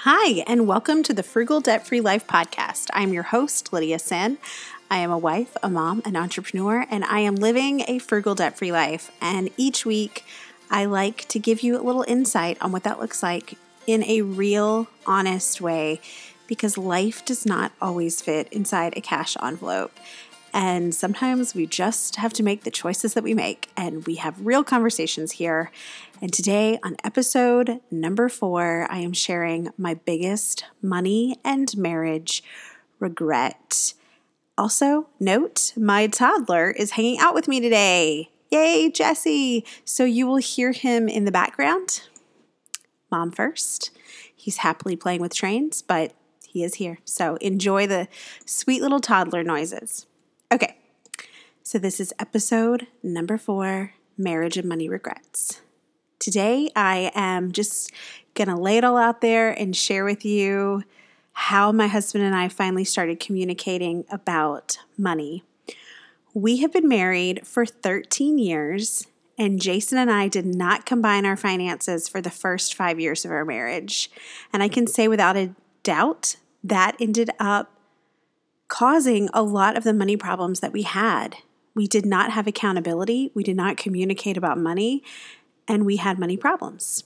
Hi, and welcome to the Frugal Debt-Free Life podcast. I'm your host, Lydia Sin. I am a wife, a mom, an entrepreneur, and I am living a frugal debt-free life. And each week, I like to give you a little insight on what that looks like in a real, honest way, because life does not always fit inside a cash envelope. And sometimes we just have to make the choices that we make, and we have real conversations here. And today on episode number 4, I am sharing my biggest money and marriage regret. Also, note, my toddler is hanging out with me today. Yay, Jesse! So you will hear him in the background. Mom first. He's happily playing with trains, but he is here. So enjoy the sweet little toddler noises. Okay, so this is episode number 4, Marriage and Money Regrets. Today, I am just going to lay it all out there and share with you how my husband and I finally started communicating about money. We have been married for 13 years, and Jason and I did not combine our finances for the first 5 years of our marriage. And I can say without a doubt that ended up causing a lot of the money problems that we had. We did not have accountability. We did not communicate about money, and we had money problems.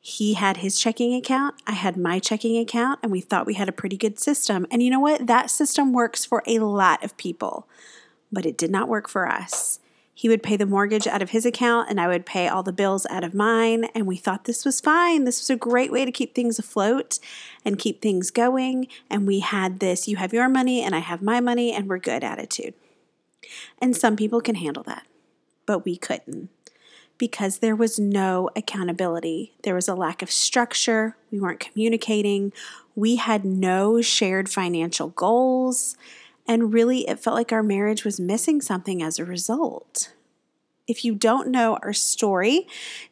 He had his checking account. I had my checking account, and we thought we had a pretty good system. And you know what? That system works for a lot of people, but it did not work for us. He would pay the mortgage out of his account, and I would pay all the bills out of mine. And we thought this was fine. This was a great way to keep things afloat and keep things going. And we had this, you have your money and I have my money and we're good attitude. And some people can handle that, but we couldn't because there was no accountability. There was a lack of structure. We weren't communicating. We had no shared financial goals. And really, it felt like our marriage was missing something as a result. If you don't know our story,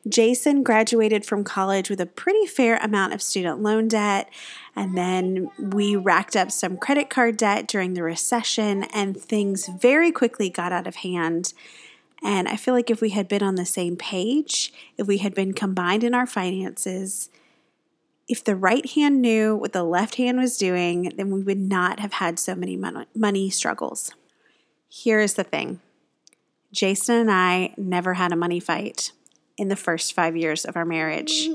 Jason graduated from college with a pretty fair amount of student loan debt, and then we racked up some credit card debt during the recession, and things very quickly got out of hand. And I feel like if we had been on the same page, if we had been combined in our finances, if the right hand knew what the left hand was doing, then we would not have had so many money struggles. Here is the thing. Jason and I never had a money fight in the first 5 years of our marriage.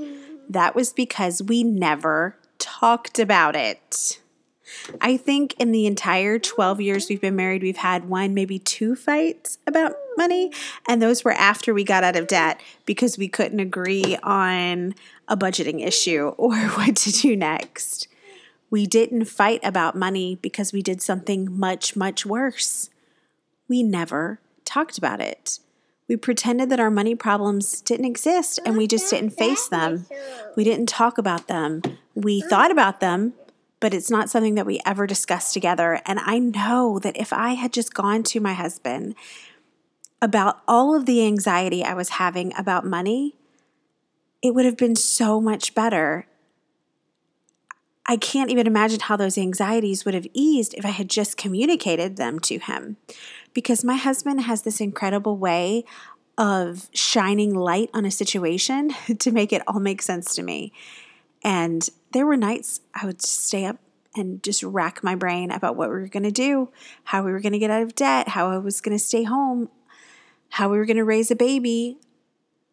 That was because we never talked about it. I think in the entire 12 years we've been married, we've had one, maybe two fights about money, and those were after we got out of debt because we couldn't agree on a budgeting issue or what to do next. We didn't fight about money because we did something much, much worse. We never talked about it. We pretended that our money problems didn't exist, and we just didn't face them. We didn't talk about them. We thought about them, but it's not something that we ever discussed together. And I know that if I had just gone to my husband about all of the anxiety I was having about money, it would have been so much better. I can't even imagine how those anxieties would have eased if I had just communicated them to him. Because my husband has this incredible way of shining light on a situation to make it all make sense to me. And there were nights I would stay up and just rack my brain about what we were going to do, how we were going to get out of debt, how I was going to stay home, how we were going to raise a baby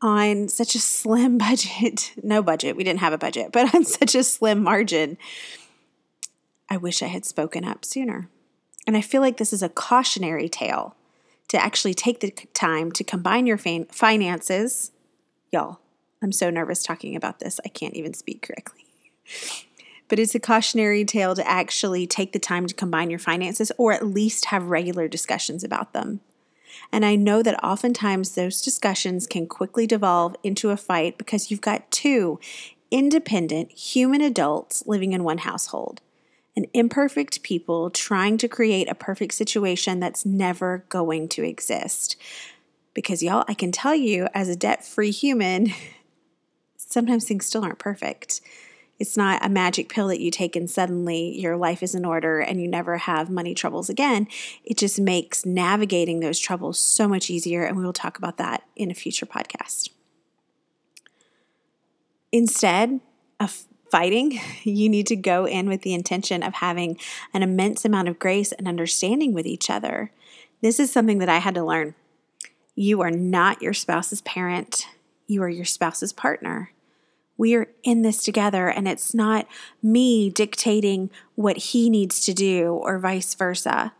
on such a slim budget. No budget. We didn't have a budget, but on such a slim margin. I wish I had spoken up sooner. And I feel like this is a cautionary tale to actually take the time to combine your finances. Y'all, I'm so nervous talking about this. I can't even speak correctly. But it's a cautionary tale to actually take the time to combine your finances or at least have regular discussions about them. And I know that oftentimes those discussions can quickly devolve into a fight because you've got two independent human adults living in one household, an imperfect people trying to create a perfect situation that's never going to exist. Because y'all, I can tell you as a debt-free human, sometimes things still aren't perfect. It's not a magic pill that you take and suddenly your life is in order and you never have money troubles again. It just makes navigating those troubles so much easier, and we will talk about that in a future podcast. Instead, a fighting, you need to go in with the intention of having an immense amount of grace and understanding with each other. This is something that I had to learn. You are not your spouse's parent. You are your spouse's partner. We are in this together, and it's not me dictating what he needs to do or vice versa.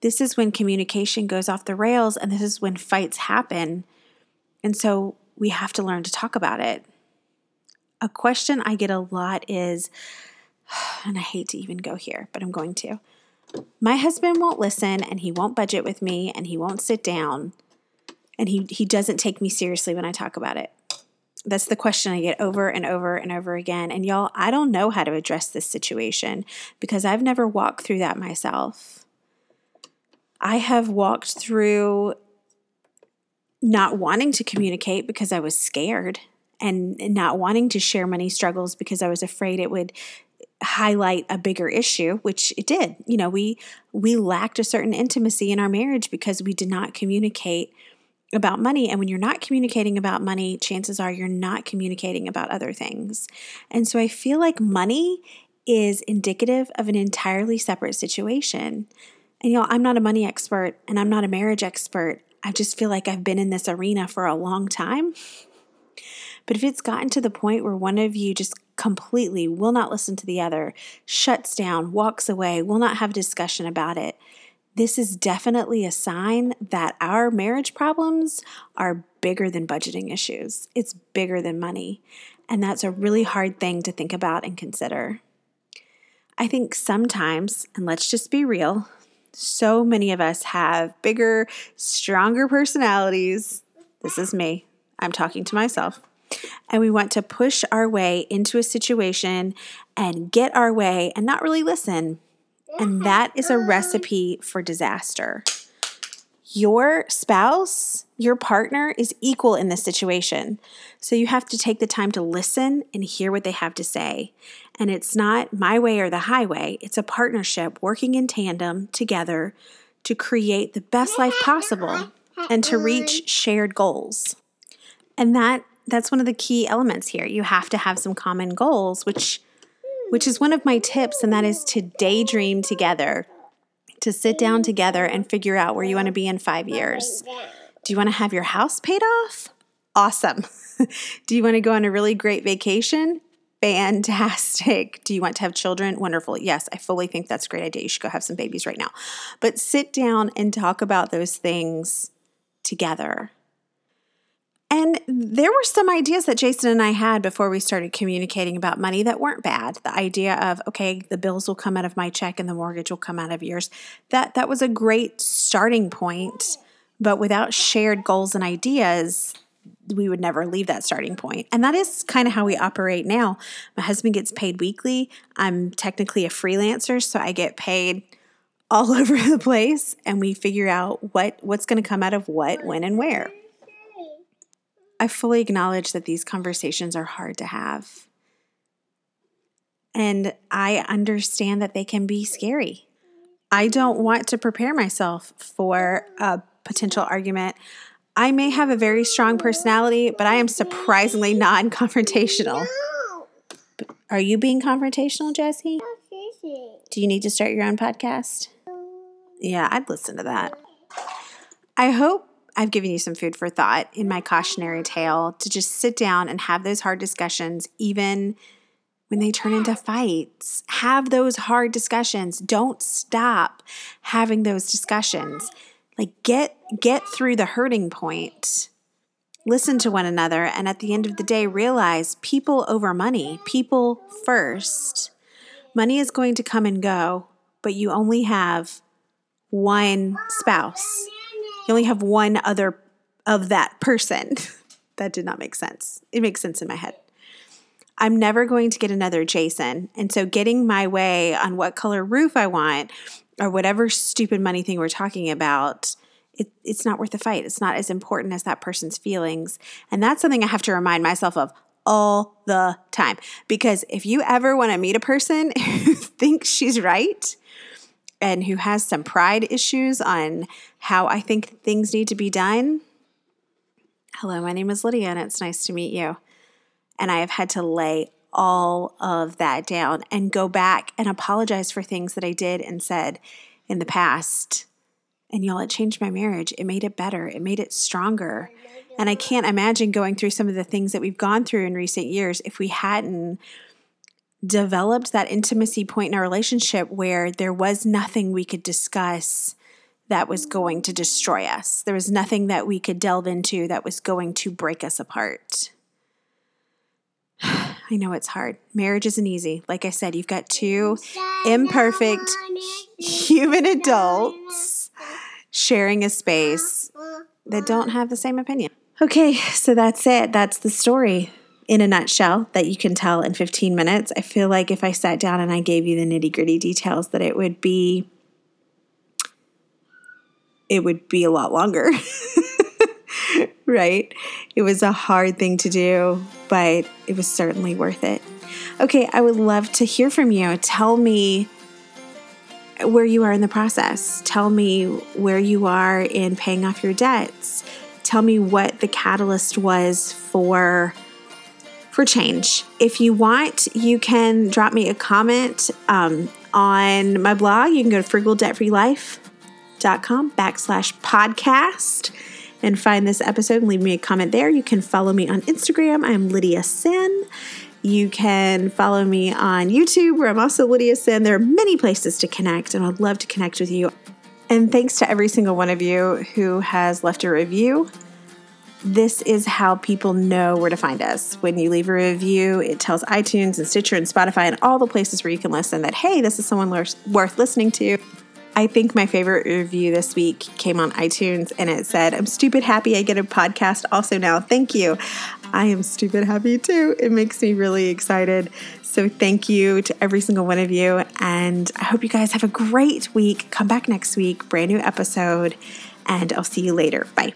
This is when communication goes off the rails, and this is when fights happen. And so we have to learn to talk about it. A question I get a lot is, and I hate to even go here, but I'm going to. My husband won't listen, and he won't budget with me, and he won't sit down, and he doesn't take me seriously when I talk about it. That's the question I get over and over and over again. And y'all, I don't know how to address this situation because I've never walked through that myself. I have walked through not wanting to communicate because I was scared, and not wanting to share money struggles because I was afraid it would highlight a bigger issue, which it did. You know, we lacked a certain intimacy in our marriage because we did not communicate about money. And when you're not communicating about money, chances are you're not communicating about other things. And so I feel like money is indicative of an entirely separate situation. And y'all, I'm not a money expert and I'm not a marriage expert. I just feel like I've been in this arena for a long time. But if it's gotten to the point where one of you just completely will not listen to the other, shuts down, walks away, will not have a discussion about it, this is definitely a sign that our marriage problems are bigger than budgeting issues. It's bigger than money. And that's a really hard thing to think about and consider. I think sometimes, and let's just be real, so many of us have bigger, stronger personalities. This is me. I'm talking to myself. And we want to push our way into a situation and get our way and not really listen. And that is a recipe for disaster. Your spouse, your partner is equal in this situation. So you have to take the time to listen and hear what they have to say. And it's not my way or the highway. It's a partnership working in tandem together to create the best life possible and to reach shared goals. And that's one of the key elements here. You have to have some common goals, which is one of my tips, and that is to daydream together, to sit down together and figure out where you want to be in 5 years. Do you want to have your house paid off? Awesome. Do you want to go on a really great vacation? Fantastic. Do you want to have children? Wonderful. Yes, I fully think that's a great idea. You should go have some babies right now. But sit down and talk about those things together. And there were some ideas that Jason and I had before we started communicating about money that weren't bad. The idea of, okay, the bills will come out of my check and the mortgage will come out of yours. That was a great starting point, but without shared goals and ideas, we would never leave that starting point. And that is kind of how we operate now. My husband gets paid weekly. I'm technically a freelancer, so I get paid all over the place, and we figure out what's going to come out of what, when, and where. I fully acknowledge that these conversations are hard to have. And I understand that they can be scary. I don't want to prepare myself for a potential argument. I may have a very strong personality, but I am surprisingly non-confrontational. Are you being confrontational, Jesse? Do you need to start your own podcast? Yeah, I'd listen to that. I hope I've given you some food for thought in my cautionary tale to just sit down and have those hard discussions, even when they turn into fights. Have those hard discussions. Don't stop having those discussions. Like get through the hurting point. Listen to one another, and at the end of the day, realize people over money, people first. Money is going to come and go, but you only have one spouse. You only have one other of that person. That did not make sense. It makes sense in my head. I'm never going to get another Jason. And so getting my way on what color roof I want or whatever stupid money thing we're talking about, it's not worth the fight. It's not as important as that person's feelings. And that's something I have to remind myself of all the time. Because if you ever want to meet a person who thinks she's right and who has some pride issues on how I think things need to be done. Hello, my name is Lydia, and it's nice to meet you. And I have had to lay all of that down and go back and apologize for things that I did and said in the past. And y'all, it changed my marriage. It made it better. It made it stronger. And I can't imagine going through some of the things that we've gone through in recent years if we hadn't developed that intimacy point in our relationship where there was nothing we could discuss that was going to destroy us. There was nothing that we could delve into that was going to break us apart. I know it's hard. Marriage isn't easy. Like I said, you've got two imperfect human adults sharing a space that don't have the same opinion. Okay, so that's it. That's the story in a nutshell that you can tell in 15 minutes. I feel like if I sat down and I gave you the nitty-gritty details that it would be a lot longer, right? It was a hard thing to do, but it was certainly worth it. Okay, I would love to hear from you. Tell me where you are in the process. Tell me where you are in paying off your debts. Tell me what the catalyst was for change. If you want, you can drop me a comment on my blog. You can go to frugaldebt-free-life.com/podcast and find this episode and leave me a comment there. You can follow me on Instagram. I'm Lydia Sin. You can follow me on YouTube where I'm also Lydia Sin. There are many places to connect and I'd love to connect with you. And thanks to every single one of you who has left a review. This is how people know where to find us. When you leave a review, it tells iTunes and Stitcher and Spotify and all the places where you can listen that, hey, this is someone worth listening to. I think my favorite review this week came on iTunes and it said, I'm stupid happy I get a podcast also now. Thank you. I am stupid happy too. It makes me really excited. So thank you to every single one of you. And I hope you guys have a great week. Come back next week, brand new episode, and I'll see you later. Bye.